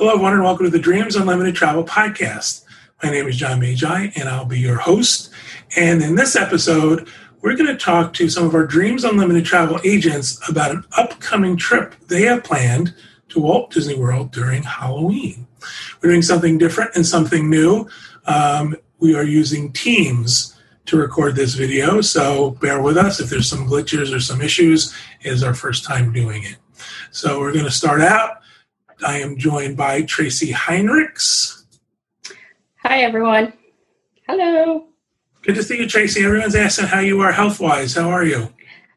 Hello, everyone, and welcome to the Dreams Unlimited Travel podcast. My name is John Majai, and I'll be your host. And in this episode, we're going to talk to some of our Dreams Unlimited Travel agents about an upcoming trip they have planned to Walt Disney World during Halloween. We're doing something different and something new. We are using Teams to record this video, so bear with us if there's some glitches or some issues. It is our first time doing it. So we're going to start out. I am joined by Tracey Heinrichs. Hi, everyone. Hello. Good to see you, Tracey. Everyone's asking how you are health-wise. How are you?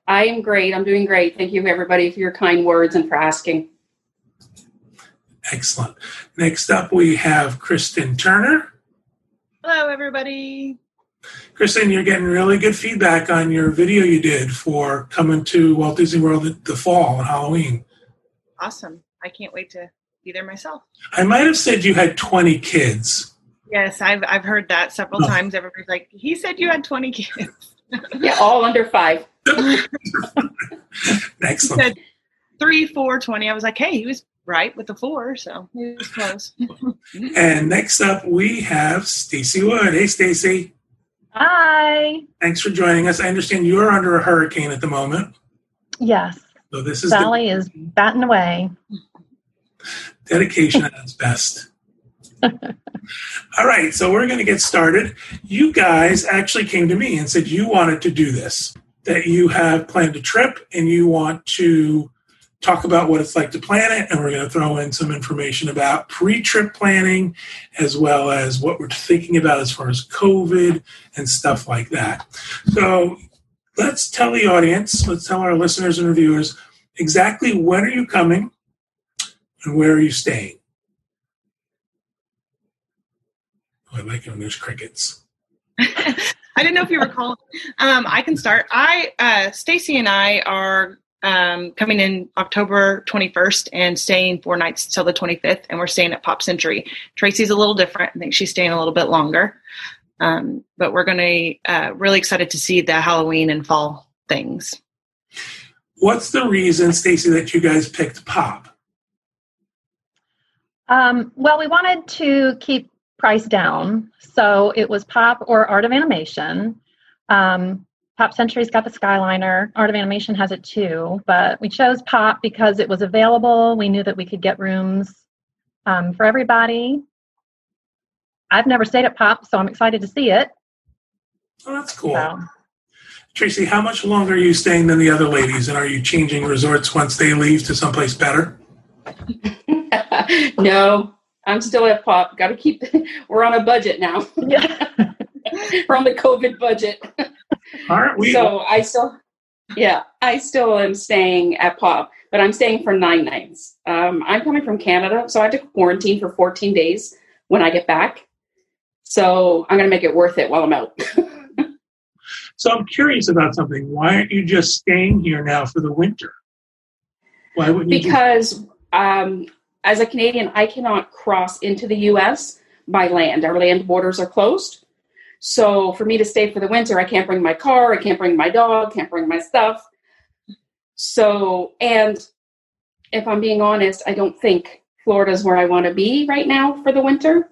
I am great. I'm doing great. Thank you, everybody, for your kind words and for asking. Excellent. Next up, we have Kristen Turner. Hello, everybody. Kristen, you're getting really good feedback on your video you did for coming to Walt Disney World the fall on Halloween. Awesome. I can't wait to be there myself. I might have said you had 20 kids. Yes, I've heard that several times. Everybody's like, he said you had 20 kids. Yeah, all under 5. Excellent. He said 3, 4, 20. I was like, hey, he was right with the 4, so he was close. And next up, we have Stacey Wood. Hey, Stacey. Hi. Thanks for joining us. I understand you're under a hurricane at the moment. Yes. So this is Sally is batting away. Dedication at its best. All right, so we're going to get started. You guys actually came to me and said you wanted to do this, that you have planned a trip and you want to talk about what it's like to plan it, and we're going to throw in some information about pre-trip planning as well as what we're thinking about as far as COVID and stuff like that. So let's tell our listeners and reviewers exactly when are you coming and where are you staying? Oh, I like it when there's crickets. I didn't know if you recall. I can start. Stacey and I are coming in October 21st and staying 4 nights till the 25th, and we're staying at Pop Century. Tracey's a little different. I think she's staying a little bit longer. But we're going to really excited to see the Halloween and fall things. What's the reason, Stacey, that you guys picked Pop? Well, we wanted to keep price down, so it was Pop or Art of Animation. Pop Century's got the Skyliner. Art of Animation has it too, but we chose Pop because it was available. We knew that we could get rooms for everybody. I've never stayed at Pop, so I'm excited to see it. Oh, that's cool. So. Tracey, how much longer are you staying than the other ladies, and are you changing resorts once they leave to someplace better? No, I'm still at Pop. Got to keep, we're on a budget now. Yeah. We're on the COVID budget. Aren't we? So I still am staying at Pop, but I'm staying for 9 nights. I'm coming from Canada, so I have to quarantine for 14 days when I get back. So I'm going to make it worth it while I'm out. So I'm curious about something. Why aren't you just staying here now for the winter? Why wouldn't you? Because as a Canadian, I cannot cross into the U.S. by land. Our land borders are closed. So for me to stay for the winter, I can't bring my car, I can't bring my dog, can't bring my stuff. So, and if I'm being honest, I don't think Florida is where I want to be right now for the winter.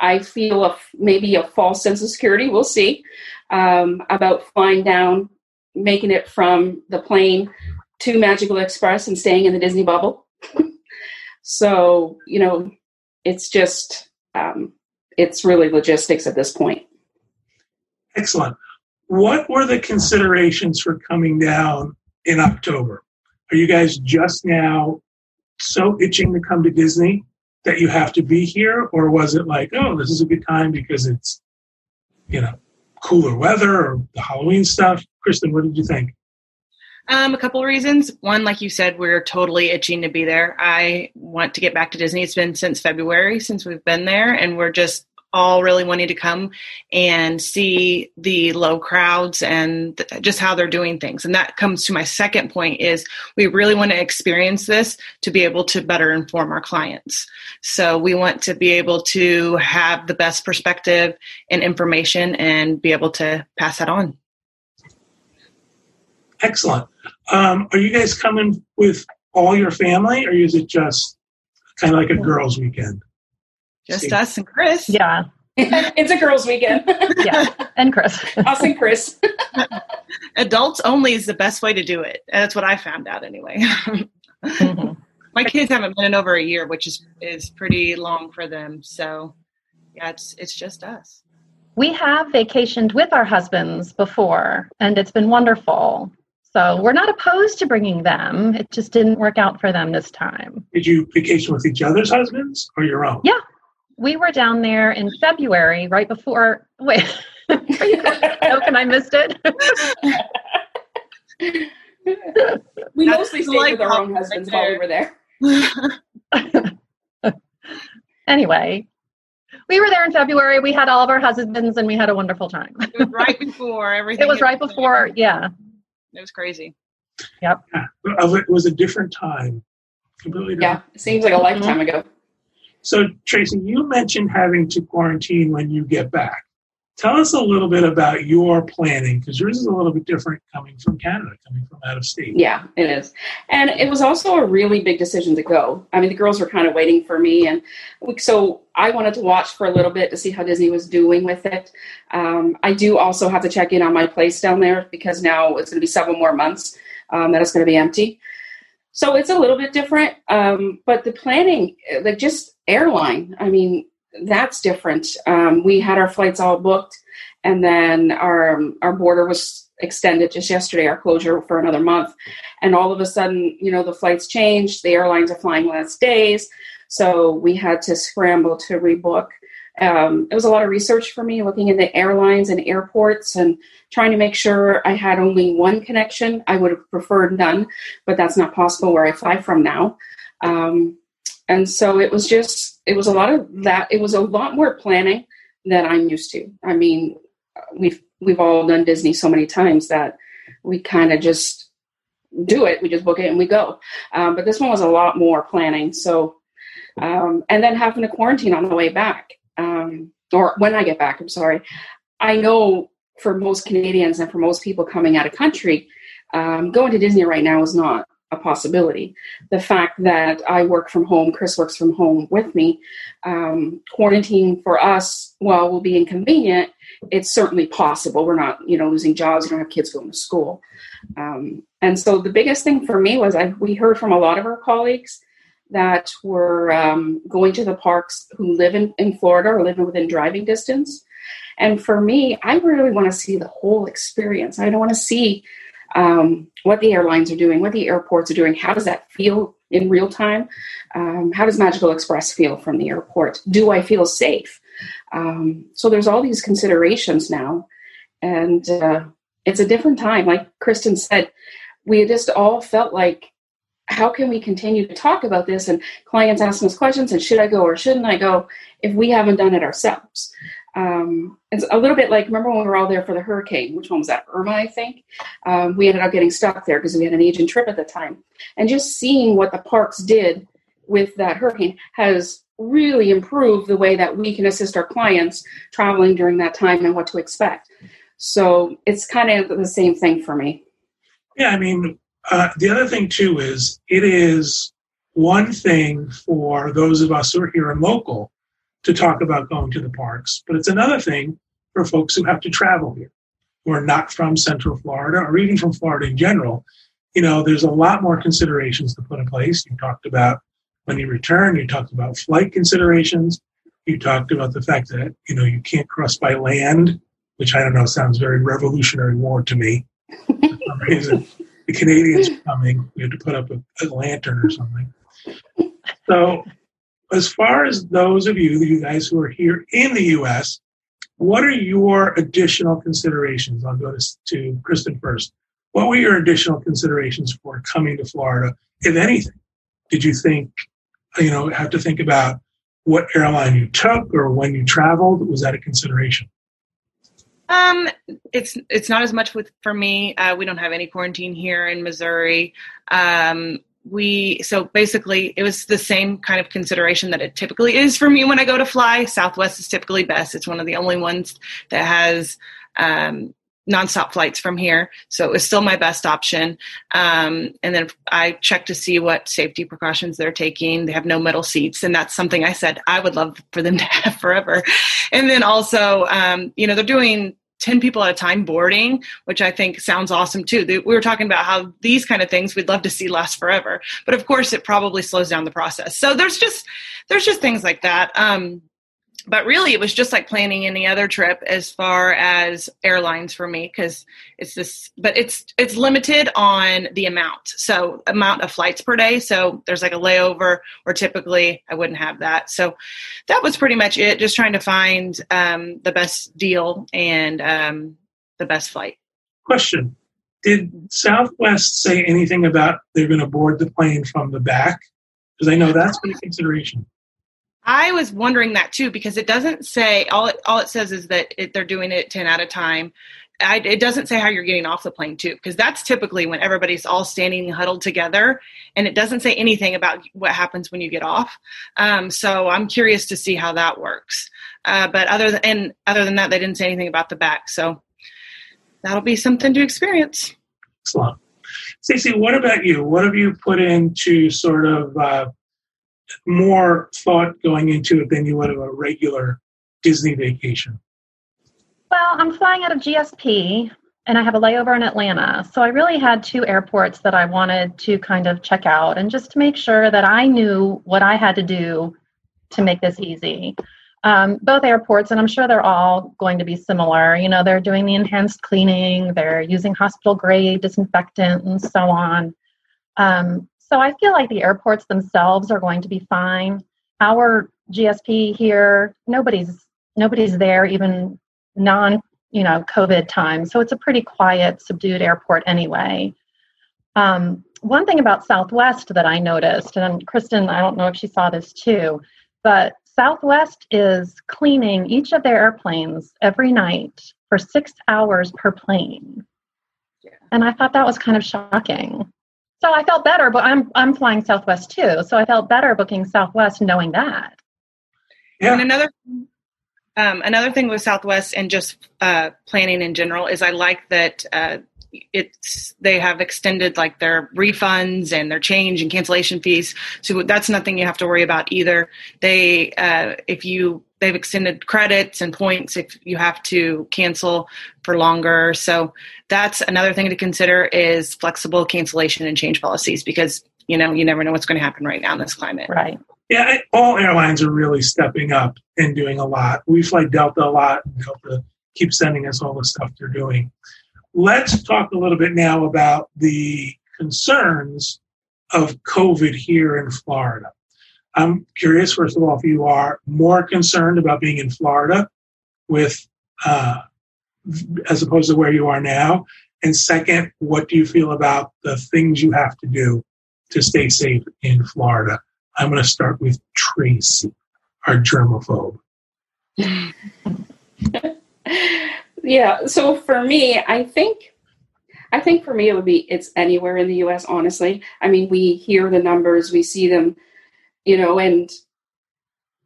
I feel maybe a false sense of security, we'll see, about flying down, making it from the plane to Magical Express and staying in the Disney bubble. So, you know, it's just, it's really logistics at this point. Excellent. What were the considerations for coming down in October? Are you guys just now so itching to come to Disney that you have to be here? Or was it like, oh, this is a good time because it's, you know, cooler weather or the Halloween stuff? Kristen, what did you think? A couple of reasons. One, like you said, we're totally itching to be there. I want to get back to Disney. It's been since February since we've been there, and we're just all really wanting to come and see the low crowds and just how they're doing things. And that comes to my second point is we really want to experience this to be able to better inform our clients. So we want to be able to have the best perspective and information and be able to pass that on. Excellent. Are you guys coming with all your family, or is it just kind of like a girls' weekend. Just us and Chris. Yeah. It's a girls' weekend. Yeah. And Chris. Us and Chris. Adults only is the best way to do it. And that's what I found out anyway. Mm-hmm. My kids haven't been in over a year, which is pretty long for them. So yeah, it's just us. We have vacationed with our husbands before, and it's been wonderful. So we're not opposed to bringing them. It just didn't work out for them this time. Did you vacation with each other's husbands or your own? Yeah. We were down there in February, right before... Wait, are you joking? I missed it. We mostly stayed with our own husbands while we were there. Anyway, we were there in February. We had all of our husbands, and we had a wonderful time. It was right before everything. It was right before, yeah. It was crazy. Yep. Yeah. It was a different time. Completely different. Yeah, it seems like a lifetime ago. So, Tracey, you mentioned having to quarantine when you get back. Tell us a little bit about your planning, because yours is a little bit different coming from Canada, coming from out of state. Yeah, it is. And it was also a really big decision to go. I mean, the girls were kind of waiting for me. And so I wanted to watch for a little bit to see how Disney was doing with it. I do also have to check in on my place down there, because now it's going to be several more months that it's going to be empty. So it's a little bit different. But the planning, like just airline, I mean, that's different. We had our flights all booked, and then our border was extended just yesterday, our closure for another month. And all of a sudden, you know, the flights changed. The airlines are flying less days. So we had to scramble to rebook. It was a lot of research for me, looking at the airlines and airports and trying to make sure I had only one connection. I would have preferred none, but that's not possible where I fly from now. And so it was just, it was a lot of that. It was a lot more planning than I'm used to. I mean, we've all done Disney so many times that we kind of just do it. We just book it and we go. But this one was a lot more planning. So, and then having to quarantine on the way back, or when I get back, I'm sorry. I know for most Canadians and for most people coming out of country, going to Disney right now is not a possibility. The fact that I work from home, Chris works from home with me, quarantine for us, while will be inconvenient, it's certainly possible. We're not, you know, losing jobs. We don't have kids going to school. And so the biggest thing for me was we heard from a lot of our colleagues that were going to the parks who live in Florida or living within driving distance. And for me, I really want to see the whole experience. I don't want to see what the airlines are doing, what the airports are doing. How does that feel in real time? How does Magical Express feel from the airport? Do I feel safe? So there's all these considerations now. And it's a different time. Like Kristen said, we just all felt like, how can we continue to talk about this? And clients asking us questions, and should I go or shouldn't I go if we haven't done it ourselves? It's a little bit like, remember when we were all there for the hurricane, which one was that? Irma, I think. We ended up getting stuck there because we had an agent trip at the time, and just seeing what the parks did with that hurricane has really improved the way that we can assist our clients traveling during that time and what to expect. So it's kind of the same thing for me. Yeah. I mean, the other thing too, is it is one thing for those of us who are here and local to talk about going to the parks, but it's another thing for folks who have to travel here, who are not from Central Florida or even from Florida in general. You know, there's a lot more considerations to put in place. You talked about when you return, you talked about flight considerations. You talked about the fact that, you know, you can't cross by land, which I don't know, sounds very Revolutionary War to me. For some reason, the Canadians are coming. We have to put up a lantern or something. So, as far as those of you guys who are here in the U.S., what are your additional considerations? I'll go to Kristen first. What were your additional considerations for coming to Florida, if anything? Did you think, you know, have to think about what airline you took or when you traveled? Was that a consideration? It's not as much for me. We don't have any quarantine here in Missouri. So basically it was the same kind of consideration that it typically is for me when I go to fly. Southwest is typically best. It's one of the only ones that has nonstop flights from here. So it was still my best option. And then I checked to see what safety precautions they're taking. They have no middle seats. And that's something I said I would love for them to have forever. And then also, they're doing 10 people at a time boarding, which I think sounds awesome too. We were talking about how these kind of things we'd love to see last forever, but of course it probably slows down the process. So there's just things like that. But really, it was just like planning any other trip as far as airlines for me, because it's limited on the amount. So amount of flights per day. So there's like a layover, or typically I wouldn't have that. So that was pretty much it. Just trying to find the best deal and the best flight. Question. Did Southwest say anything about they're going to board the plane from the back? Because I know that's been a consideration. I was wondering that too, because it doesn't say, all it says is that they're doing it 10 at a time. It doesn't say how you're getting off the plane too, because that's typically when everybody's all standing huddled together, and it doesn't say anything about what happens when you get off. So I'm curious to see how that works. But other than that, they didn't say anything about the back. So that'll be something to experience. Excellent. Stacey, what about you? What have you put into sort of, more thought going into it than you would have a regular Disney vacation? Well, I'm flying out of GSP, and I have a layover in Atlanta. So I really had two airports that I wanted to kind of check out, and just to make sure that I knew what I had to do to make this easy. Both airports, and I'm sure they're all going to be similar. You know, they're doing the enhanced cleaning, they're using hospital-grade disinfectant, and so on. So I feel like the airports themselves are going to be fine. Our GSP here, nobody's there, even non-COVID time. So it's a pretty quiet, subdued airport anyway. One thing about Southwest that I noticed, and Kristen, I don't know if she saw this too, but Southwest is cleaning each of their airplanes every night for 6 hours per plane. Yeah. And I thought that was kind of shocking. So I felt better, but I'm flying Southwest too. So I felt better booking Southwest knowing that. Yeah. And another thing with Southwest and just planning in general is I like that they have extended like their refunds and their change and cancellation fees. So that's nothing you have to worry about either. They've extended credits and points if you have to cancel for longer. So that's another thing to consider is flexible cancellation and change policies, because, you never know what's going to happen right now in this climate. Right. Yeah. All airlines are really stepping up and doing a lot. We fly Delta a lot, and Delta keeps sending us all the stuff they're doing. Let's talk a little bit now about the concerns of COVID here in Florida. I'm curious, first of all, if you are more concerned about being in Florida with as opposed to where you are now. And second, what do you feel about the things you have to do to stay safe in Florida? I'm going to start with Tracey, our germaphobe. Yeah. So for me, I think for me, it's anywhere in the U.S., honestly. I mean, we hear the numbers, we see them. And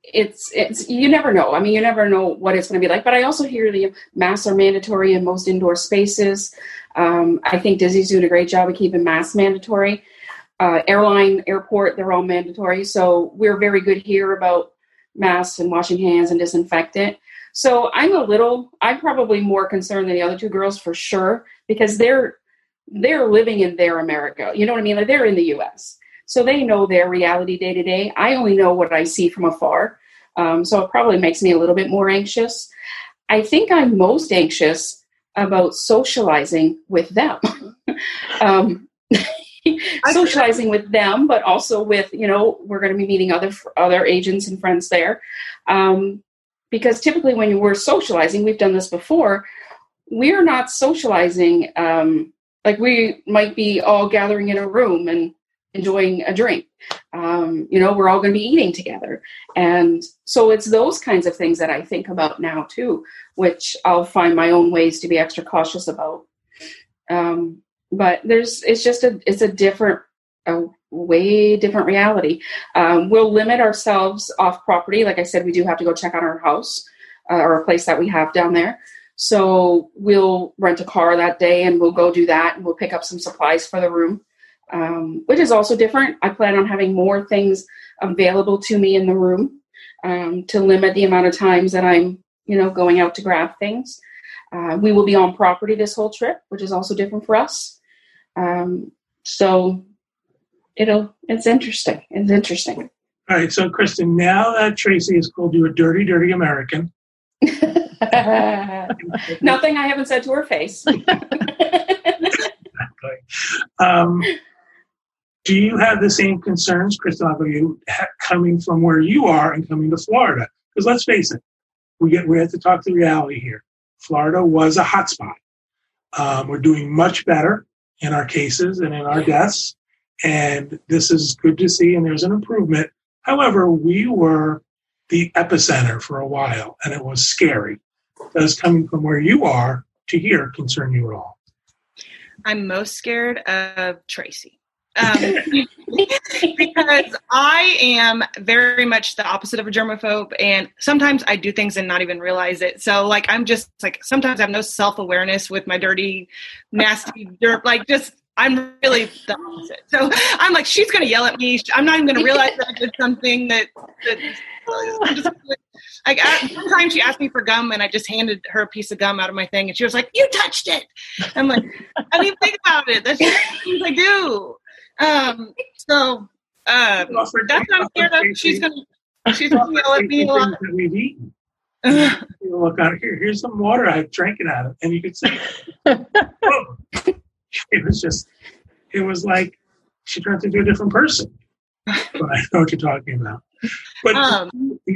it's you never know. I mean, you never know what it's going to be like. But I also hear the masks are mandatory in most indoor spaces. I think Disney's doing a great job of keeping masks mandatory. Airline, airport, they're all mandatory. So we're very good here about masks and washing hands and disinfectant. So I'm probably more concerned than the other two girls for sure, because they're living in their America. You know what I mean? Like, they're in the U.S., so they know their reality day to day. I only know what I see from afar. So it probably makes me a little bit more anxious. I think I'm most anxious about socializing with them. Socializing with them, but also with, we're going to be meeting other agents and friends there. Because typically when we're socializing, we've done this before, we're not socializing. Like, we might be all gathering in a room and enjoying a drink. We're all going to be eating together. And so it's those kinds of things that I think about now too, which I'll find my own ways to be extra cautious about. But it's a way different reality. We'll limit ourselves off property. Like I said, we do have to go check out our house or a place that we have down there. So we'll rent a car that day and we'll go do that, and we'll pick up some supplies for the room, which is also different. I plan on having more things available to me in the room to limit the amount of times that I'm, going out to grab things. We will be on property this whole trip, which is also different for us. So it's interesting. All right. So Kristen, now that Tracey has called you a dirty, dirty American. Nothing I haven't said to her face. Exactly. Do you have the same concerns, Kristen, coming from where you are and coming to Florida? Because let's face it, we have to talk the reality here. Florida was a hotspot. We're doing much better in our cases and in our deaths, and this is good to see, and there's an improvement. However, we were the epicenter for a while, and it was scary. Does coming from where you are to here concern you at all? I'm most scared of Tracey. Because I am very much the opposite of a germaphobe, and sometimes I do things and not even realize it. So sometimes I have no self-awareness with my dirty, nasty dirt. I'm really the opposite. So I'm like, she's going to yell at me. I'm not even going to realize that I did something sometimes she asked me for gum and I just handed her a piece of gum out of my thing. And she was like, you touched it. I'm like, I didn't even think about it. That's just things I do. That's not fair though. She's going to yell at me a lot. That we've eaten. Look out here. Here's some water I've drank out of. And you can see it was like she turned into a different person. But I know what you're talking about. But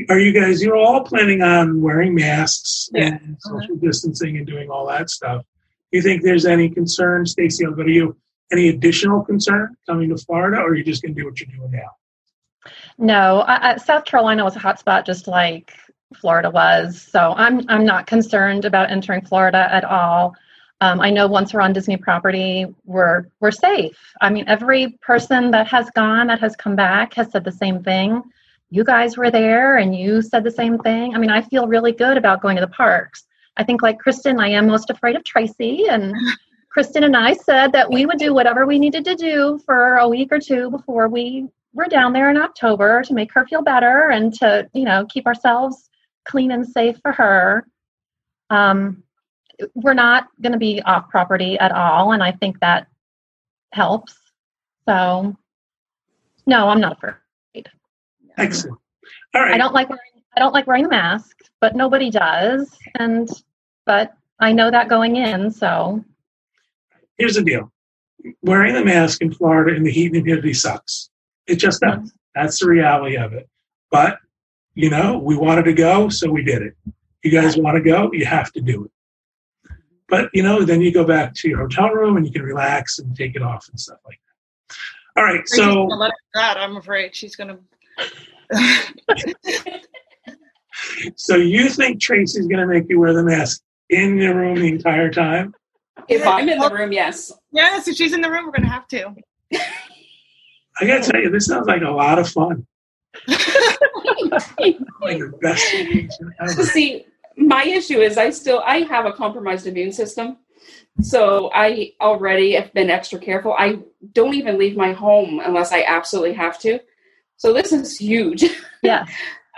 are you guys, you're all planning on wearing masks and social distancing and doing all that stuff. Do you think there's any concern, Stacey, I'll go to you, any additional concern coming to Florida, or are you just going to do what you're doing now? No, South Carolina was a hot spot just like Florida was. So I'm not concerned about entering Florida at all. I know once we're on Disney property, we're safe. I mean, every person that has come back, has said the same thing. You guys were there and you said the same thing. I mean, I feel really good about going to the parks. I think like Kristen, I am most afraid of Tracey. And Kristen and I said that we would do whatever we needed to do for a week or two before we were down there in October to make her feel better and to, keep ourselves clean and safe for her. We're not going to be off property at all, and I think that helps. So, no, I'm not afraid. Excellent. All right. I don't like wearing a mask, but nobody does, but I know that going in. So, here's the deal: wearing the mask in Florida in the heat and humidity sucks. It just does. Mm-hmm. That's the reality of it. But we wanted to go, so we did it. You guys want to go? You have to do it. But, then you go back to your hotel room and you can relax and take it off and stuff like that. All right, so... I'm afraid she's going to... So you think Tracey's going to make you wear the mask in the room the entire time? If I'm in the room, yes. Yes, if she's in the room, we're going to have to. I got to tell you, this sounds like a lot of fun. Like the best vacation ever. See... My issue is I have a compromised immune system. So I already have been extra careful. I don't even leave my home unless I absolutely have to. So this is huge. Yeah.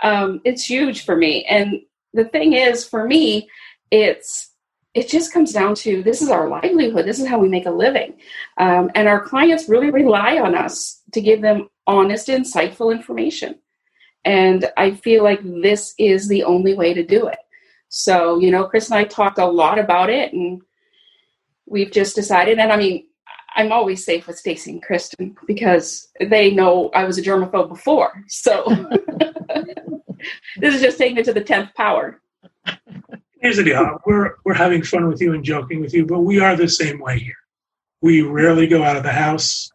It's huge for me. And the thing is, for me, it just comes down to this is our livelihood. This is how we make a living. And our clients really rely on us to give them honest, insightful information. And I feel like this is the only way to do it. So, Chris and I talked a lot about it, and we've just decided, and I mean, I'm always safe with Stacey and Kristen because they know I was a germaphobe before. So this is just taking it to the 10th power. Here's the deal. We're having fun with you and joking with you, but we are the same way here. We rarely go out of the house.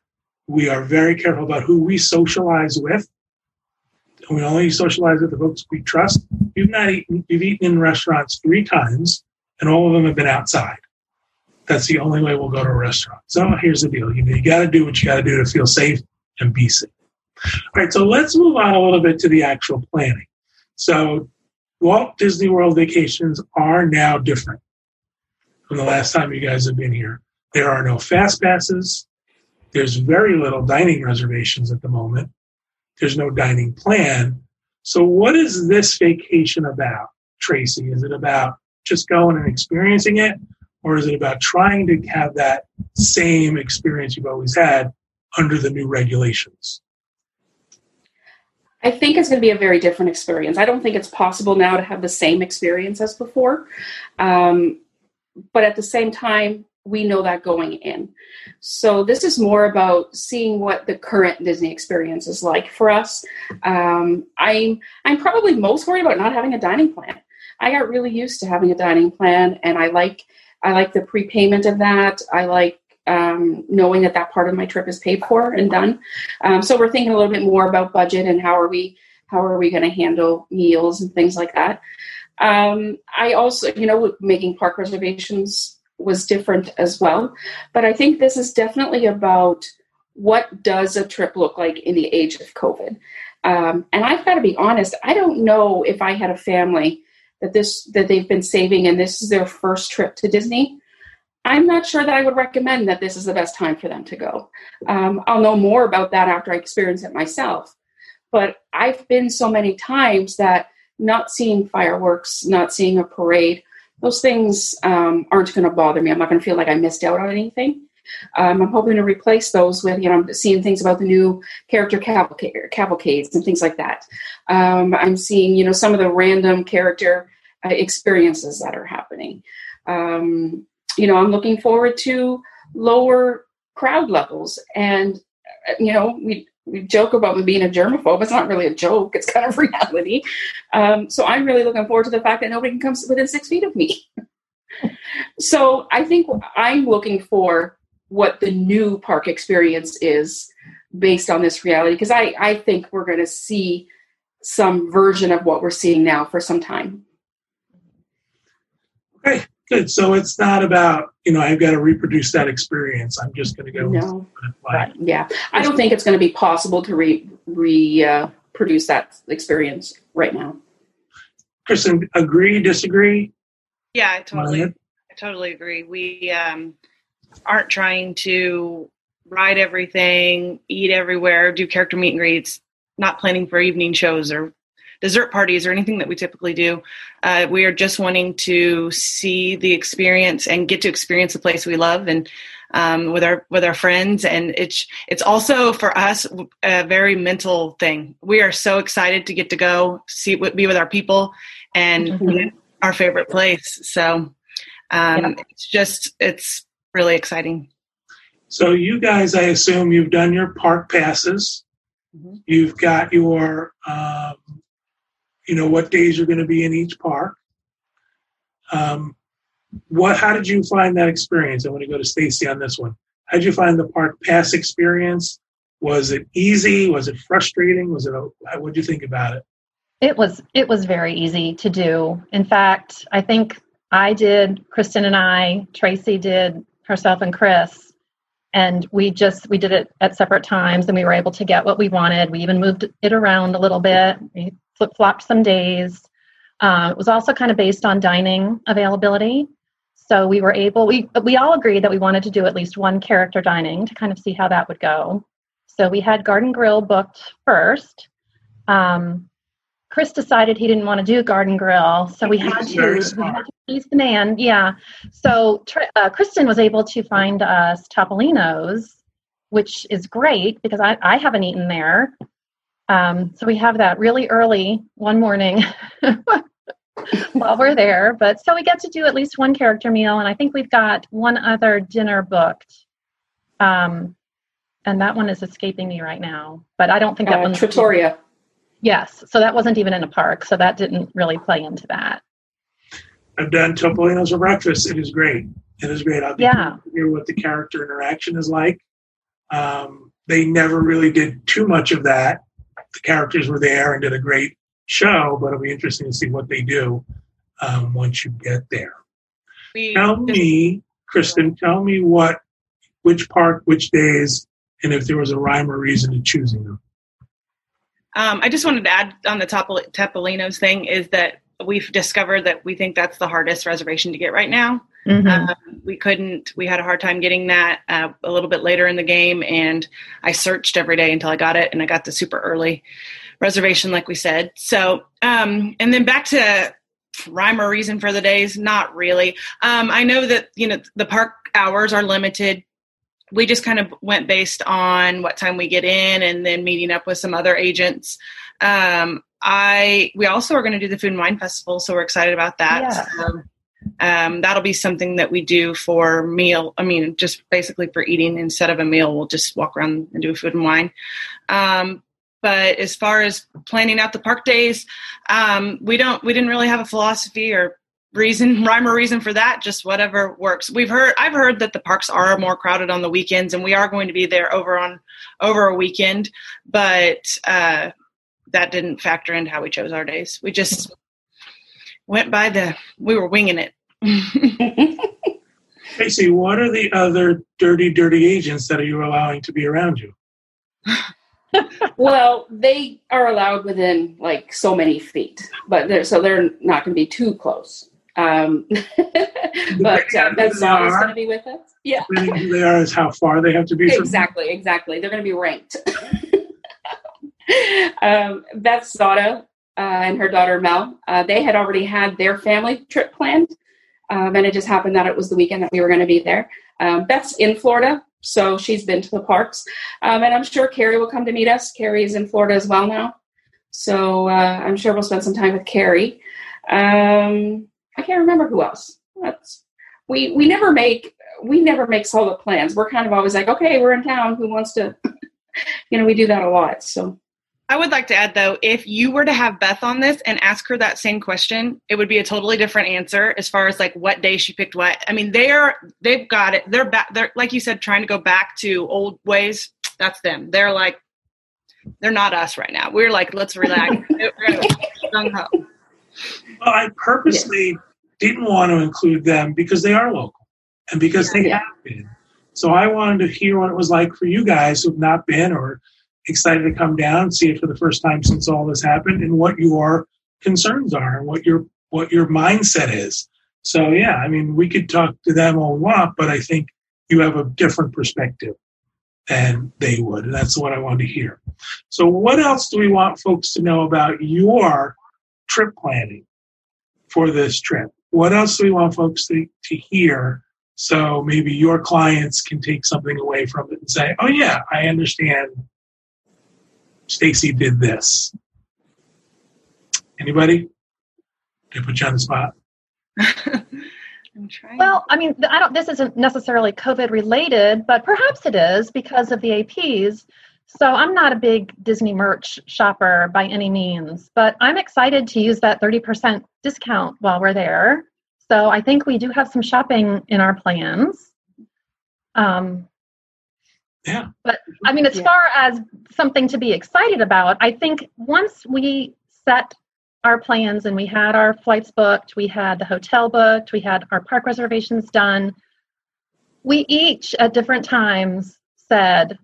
We are very careful about who we socialize with. We only socialize with the folks we trust. We've eaten in restaurants 3 times, and all of them have been outside. That's the only way we'll go to a restaurant. So here's the deal. You got to do what you got to do to feel safe and be safe. All right, so let's move on a little bit to the actual planning. So Walt Disney World vacations are now different. from the last time you guys have been here. There are no fast passes. There's very little dining reservations at the moment. There's no dining plan. So what is this vacation about, Tracey? Is it about just going and experiencing it? Or is it about trying to have that same experience you've always had under the new regulations? I think it's going to be a very different experience. I don't think it's possible now to have the same experience as before. But at the same time, we know that going in. So this is more about seeing what the current Disney experience is like for us. I'm probably most worried about not having a dining plan. I got really used to having a dining plan, and I like the prepayment of that. I like knowing that part of my trip is paid for and done. So we're thinking a little bit more about budget and how are we going to handle meals and things like that. I also, making park reservations was different as well. But I think this is definitely about what does a trip look like in the age of COVID. And I've got to be honest, I don't know if I had a family that they've been saving and this is their first trip to Disney. I'm not sure that I would recommend that this is the best time for them to go. I'll know more about that after I experience it myself. But I've been so many times that not seeing fireworks, not seeing a parade, those things aren't going to bother me. I'm not going to feel like I missed out on anything. I'm hoping to replace those with, seeing things about the new character cavalcades and things like that. I'm seeing, some of the random character experiences that are happening. I'm looking forward to lower crowd levels. And, we joke about me being a germaphobe. It's not really a joke. It's kind of reality. So I'm really looking forward to the fact that nobody can come within 6 feet of me. So I think I'm looking for what the new park experience is based on this reality, because I think we're going to see some version of what we're seeing now for some time. Okay, good. So it's not about, I've got to reproduce that experience. I'm just going to go. No, right. Yeah. I don't think it's going to be possible to reproduce that experience right now. Kristen, agree, disagree? Yeah, I totally agree. We aren't trying to ride everything, eat everywhere, do character meet and greets, not planning for evening shows or dessert parties or anything that we typically do. We are just wanting to see the experience and get to experience the place we love and with our friends. And it's also for us a very mental thing. We are so excited to get to go be with our people and our favorite place. So it's really exciting. So you guys, I assume you've done your park passes. Mm-hmm. You've got your, what days you're going to be in each park. How did you find that experience? I want to go to Stacey on this one. How did you find the park pass experience? Was it easy? Was it frustrating? What did you think about it? It was very easy to do. In fact, I think I did, Kristen and I, Tracey did herself and Chris, and we did it at separate times, and we were able to get what we wanted. We even moved it around a little bit. We flip-flopped some days. It was also kind of based on dining availability. So we were able, we all agreed that we wanted to do at least one character dining to kind of see how that would go. So we had Garden Grill booked first. Chris decided he didn't want to do Garden Grill, so we had to please the man. Yeah. So Kristen was able to find us Topolino's, which is great because I haven't eaten there. So we have that really early one morning while we're there. But so we get to do at least one character meal, and I think we've got one other dinner booked. And that one is escaping me right now, but I don't think that one's Trattoria. Yes. So that wasn't even in a park. So that didn't really play into that. I've done Topolino's for breakfast. It is great. I'll be hear what the character interaction is like. They never really did too much of that. The characters were there and did a great show, but it'll be interesting to see what they do once you get there. Kristen, tell me which park, which days, and if there was a rhyme or reason to choosing them. I just wanted to add on the Topolino's thing is that we've discovered that we think that's the hardest reservation to get right now. Mm-hmm. We had a hard time getting that a little bit later in the game, and I searched every day until I got it, and I got the super early reservation, like we said. So, and then back to rhyme or reason for the days, not really. I know that, the park hours are limited. We just kind of went based on what time we get in and then meeting up with some other agents. We also are going to do the Food and Wine Festival, so we're excited about that. Yeah. So, that'll be something that we do for meal. I mean, just basically for eating instead of a meal, we'll just walk around and do food and wine. But as far as planning out the park days, we didn't really have a philosophy or rhyme or reason for that, just whatever works. I've heard that the parks are more crowded on the weekends, and we are going to be there over a weekend, but that didn't factor into how we chose our days. We just went by we were winging it. Stacey, what are the other dirty agents that are you allowing to be around you? Well, they are allowed within so many feet, but they're not going to be too close. But that's always going to be with us. Yeah. They are as how far they have to be. Exactly. They're going to be ranked. Beth's daughter and her daughter Mel, they had already had their family trip planned, and it just happened that it was the weekend that we were going to be there. Beth's in Florida, so she's been to the parks, and I'm sure Carrie will come to meet us. Carrie is in Florida as well now, so I'm sure we'll spend some time with Carrie. I can't remember who else. We never make solid plans. We're kind of always like, okay, we're in town. Who wants to? We do that a lot. So I would like to add, though, if you were to have Beth on this and ask her that same question, it would be a totally different answer as far as what day she picked what. I mean, they've got it. They're back. They're, like you said, trying to go back to old ways. That's them. They're they're not us right now. We're let's relax. Well, I purposely didn't want to include them because they are local and because they have been. So I wanted to hear what it was like for you guys who've not been or excited to come down and see it for the first time since all this happened, and what your concerns are and what your mindset is. So, we could talk to them all we want, but I think you have a different perspective than they would. And that's what I wanted to hear. So what else do we want folks to know about your trip planning for this trip? What else do we want folks to hear? So maybe your clients can take something away from it and say, oh, yeah, I understand Stacey did this. Anybody? Did I put you on the spot? I'm trying. Well, this isn't necessarily COVID related, but perhaps it is because of the APs. So I'm not a big Disney merch shopper by any means, but I'm excited to use that 30% discount while we're there. So I think we do have some shopping in our plans. But as far as something to be excited about, I think once we set our plans and we had our flights booked, we had the hotel booked, we had our park reservations done, we each at different times said,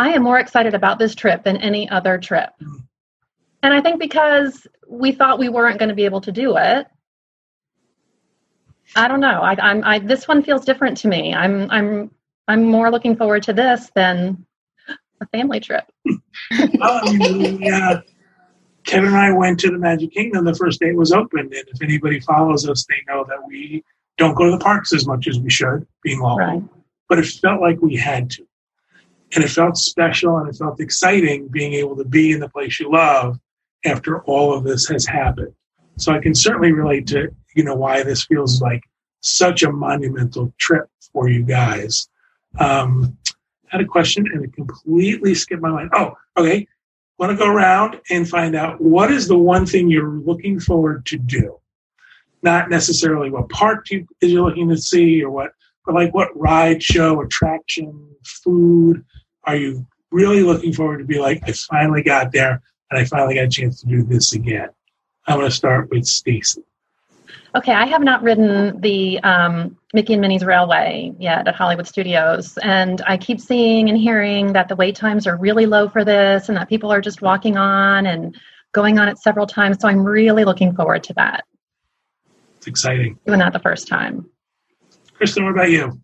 I am more excited about this trip than any other trip. And I think because we thought we weren't going to be able to do it, I don't know. I this one feels different to me. I'm more looking forward to this than a family trip. Kevin and I went to the Magic Kingdom the first day it was opened, and if anybody follows us, they know that we don't go to the parks as much as we should, being local. Right. But it felt like we had to, and it felt special and it felt exciting being able to be in the place you love after all of this has happened. So I can certainly relate to why this feels like such a monumental trip for you guys. I had a question and it completely skipped my mind. Oh, okay. Want to go around and find out what is the one thing you're looking forward to do? Not necessarily what park you're looking to see or what, but what ride, show, attraction, food are you really looking forward to? Be like, I finally got there and I finally got a chance to do this again. I'm going to start with Stacey. Okay, I have not ridden the Mickey and Minnie's Railway yet at Hollywood Studios, and I keep seeing and hearing that the wait times are really low for this and that people are just walking on and going on it several times, so I'm really looking forward to that. exciting. But not the first time. Kristen, what about you?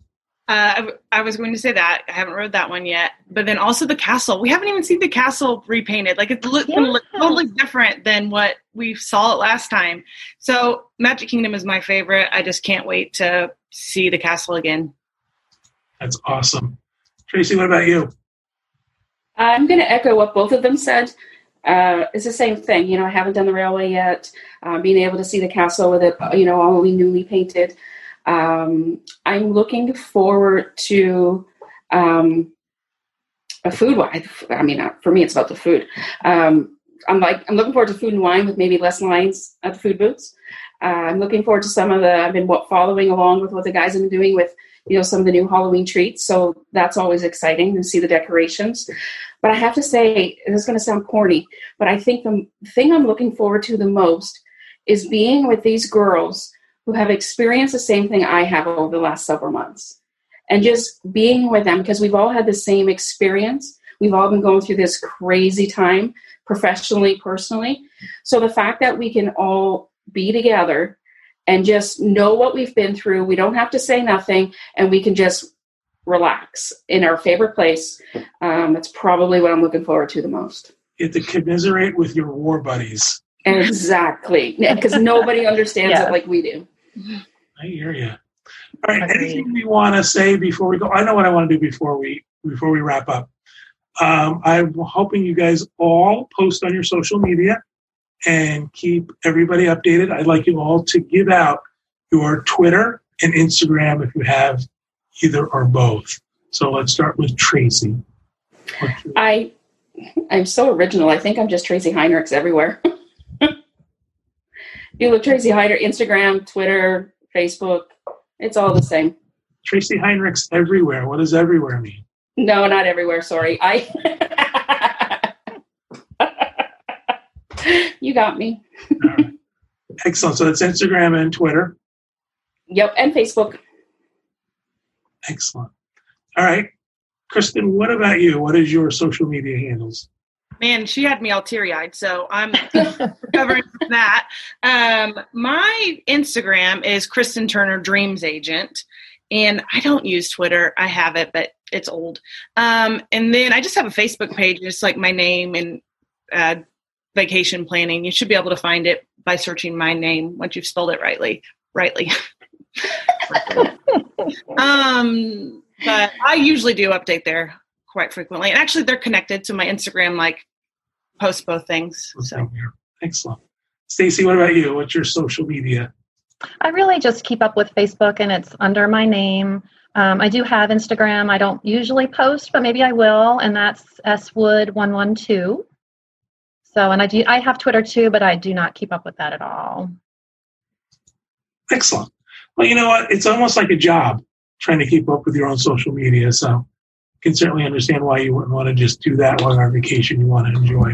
I was going to say that. I haven't read that one yet. But then also the castle. We haven't even seen the castle repainted. Like it's totally different than what we saw it last time. So Magic Kingdom is my favorite. I just can't wait to see the castle again. That's awesome. Tracey, what about you? I'm going to echo what both of them said. It's the same thing. You know, I haven't done the railway yet. Being able to see the castle with it, you know, only newly painted. I'm looking forward to a food wine. I mean, for me, it's about the food. I'm looking forward to food and wine with maybe less lines at the food booths. I'm looking forward to some of the, I've been following along with what the guys have been doing with, you know, some of the new Halloween treats. So that's always exciting to see the decorations. But I have to say, this is going to sound corny, but I think the thing I'm looking forward to the most is being with these girls who have experienced the same thing I have over the last several months. And just being with them, because we've all had the same experience. We've all been going through this crazy time, professionally, personally. So the fact that we can all be together and just know what we've been through, we don't have to say nothing, and we can just relax in our favorite place. That's probably what I'm looking forward to the most. You have to commiserate with your war buddies. Exactly, because nobody understands it like we do. I hear you. All right, anything we want to say before we go? I know what I want to do before we wrap up. I'm hoping you guys all post on your social media and keep everybody updated. I'd like you all to give out your Twitter and Instagram if you have either or both. So let's start with Tracey. I'm so original. I think I'm just Tracey Heinrichs everywhere. You look Tracey Heinrichs, Instagram, Twitter, Facebook. It's all the same. Tracey Heinrichs everywhere. What does everywhere mean? No, not everywhere. Sorry. You got me. All right. Excellent. So that's Instagram and Twitter. Yep. And Facebook. Excellent. All right. Kristen, what about you? What is your social media handles? Man, she had me all teary-eyed, so I'm recovering from that. My Instagram is Kristen Turner Dreams Agent, and I don't use Twitter. I have it, but it's old. And then I just have a Facebook page, just like my name and vacation planning. You should be able to find it by searching my name once you've spelled it rightly. But I usually do update there quite frequently. And actually, they're connected to my Instagram, like, post both things. So. Excellent. Stacey, what about you? What's your social media? I really just keep up with Facebook, and it's under my name. I do have Instagram. I don't usually post, but maybe I will, and that's swood112. So, and I have Twitter, too, but I do not keep up with that at all. Excellent. Well, you know what? It's almost like a job trying to keep up with your own social media, so can certainly understand why you wouldn't want to just do that while on vacation. You want to enjoy.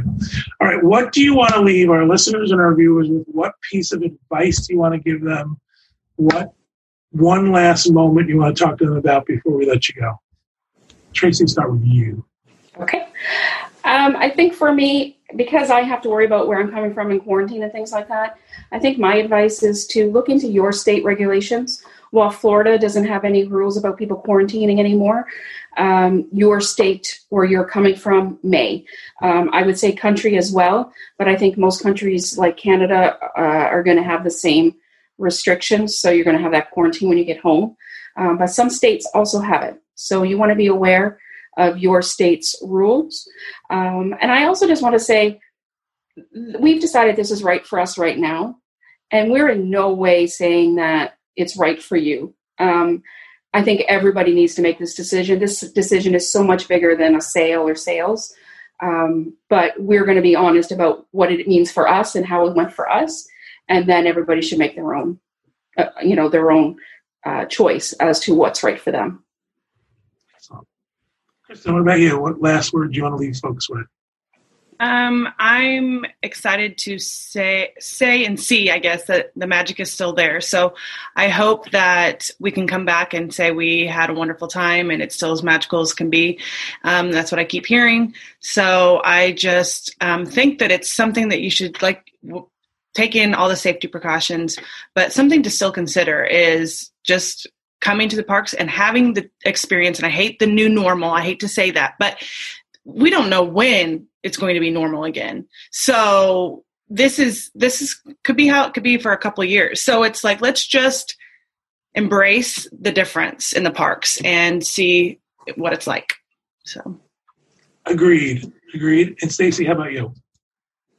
All right. What do you want to leave our listeners and our viewers with? What piece of advice do you want to give them? What one last moment you want to talk to them about before we let you go? Tracey, start with you. Okay. I think for me, because I have to worry about where I'm coming from in quarantine and things like that, I think my advice is to look into your state regulations. While Florida doesn't have any rules about people quarantining anymore, your state where you're coming from may. I would say country as well, but I think most countries like Canada are going to have the same restrictions, so you're going to have that quarantine when you get home. But some states also have it, so you want to be aware of your state's rules. And I also just want to say we've decided this is right for us right now, and we're in no way saying that it's right for you. I think everybody needs to make this decision. This decision is so much bigger than a sale or sales. But we're going to be honest about what it means for us and how it went for us. And then everybody should make their own, choice as to what's right for them. Excellent. Kristen, what about you? What last word do you want to leave folks with? I'm excited to say and see, I guess, that the magic is still there. So I hope that we can come back and say we had a wonderful time and it's still as magical as can be. That's what I keep hearing. So I just think that it's something that you should, like take in all the safety precautions, but something to still consider is just coming to the parks and having the experience. And I hate the new normal. I hate to say that, but we don't know when it's going to be normal again. So this could be how it could be for a couple of years. So it's like, let's just embrace the difference in the parks and see what it's like. So. Agreed. And Stacey, how about you?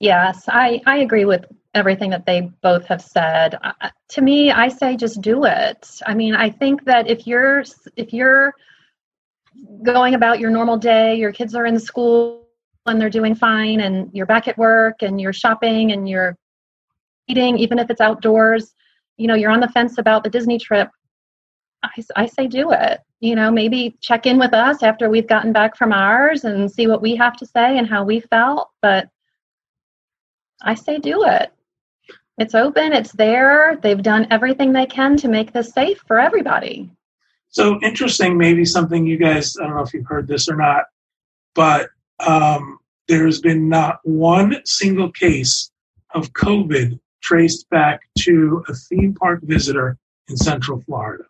Yes, I agree with everything that they both have said. To me, I say just do it. I mean, I think that if you're going about your normal day, your kids are in school and they're doing fine, and you're back at work and you're shopping and you're eating, even if it's outdoors, you know, you're on the fence about the Disney trip, I say do it. You know, maybe check in with us after we've gotten back from ours and see what we have to say and how we felt. But I say do it. It's open. It's there. They've done everything they can to make this safe for everybody. So interesting, maybe something you guys, I don't know if you've heard this or not, but there's been not one single case of COVID traced back to a theme park visitor in Central Florida.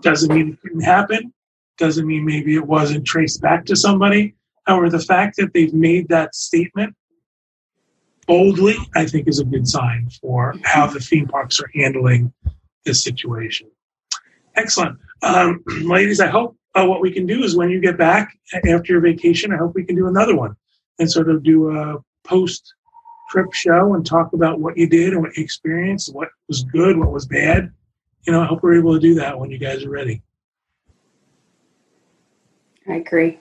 Doesn't mean it couldn't happen. Doesn't mean maybe it wasn't traced back to somebody. However, the fact that they've made that statement boldly, I think, is a good sign for how the theme parks are handling this situation. Excellent. Ladies, I hope what we can do is when you get back after your vacation, I hope we can do another one and sort of do a post-trip show and talk about what you did and what you experienced, what was good, what was bad. You know, I hope we're able to do that when you guys are ready. I agree.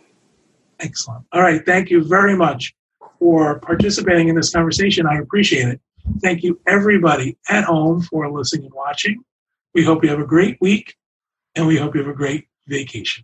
Excellent. All right. Thank you very much for participating in this conversation. I appreciate it. Thank you, everybody at home, for listening and watching. We hope you have a great week, and we hope you have a great vacation.